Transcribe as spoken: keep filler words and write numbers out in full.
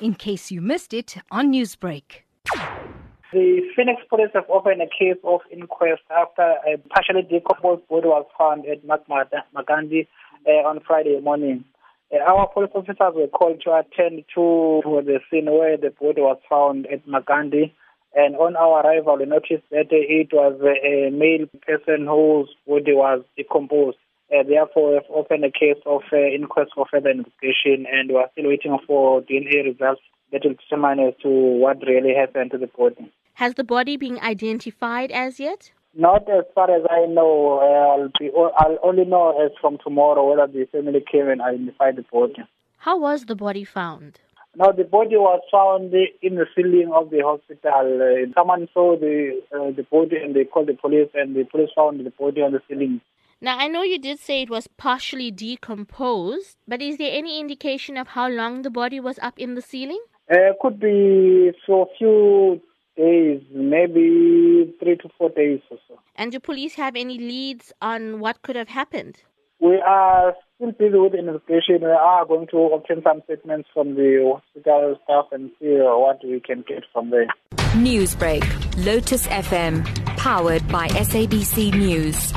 in case you missed it on Newsbreak. The Phoenix police have opened a case of inquest after a partially decomposed body was found at Mahatma Gandhi uh, on Friday morning. Uh, our police officers were called to attend to the scene where the body was found at Mahatma Gandhi. And on our arrival, we noticed that it was a male person whose body was decomposed. Uh, therefore, we have opened a case of uh, inquest for further investigation, and we are still waiting for D N A results that will determine as to what really happened to the body. Has the body been identified as yet? Not as far as I know. I'll, be, I'll only know as from tomorrow whether the family came and identified the body. How was the body found? Now, the body was found in the ceiling of the hospital. Uh, someone saw the, uh, the body and they called the police, and the police found the body on the ceiling. Now, I know you did say it was partially decomposed, but is there any indication of how long the body was up in the ceiling? Uh, could be for a few days, maybe three to four days or so. And do police have any leads on what could have happened? We are still busy with the investigation. We are going to obtain some statements from the hospital staff and see what we can get from there. Newsbreak, Lotus F M, powered by S A B C News.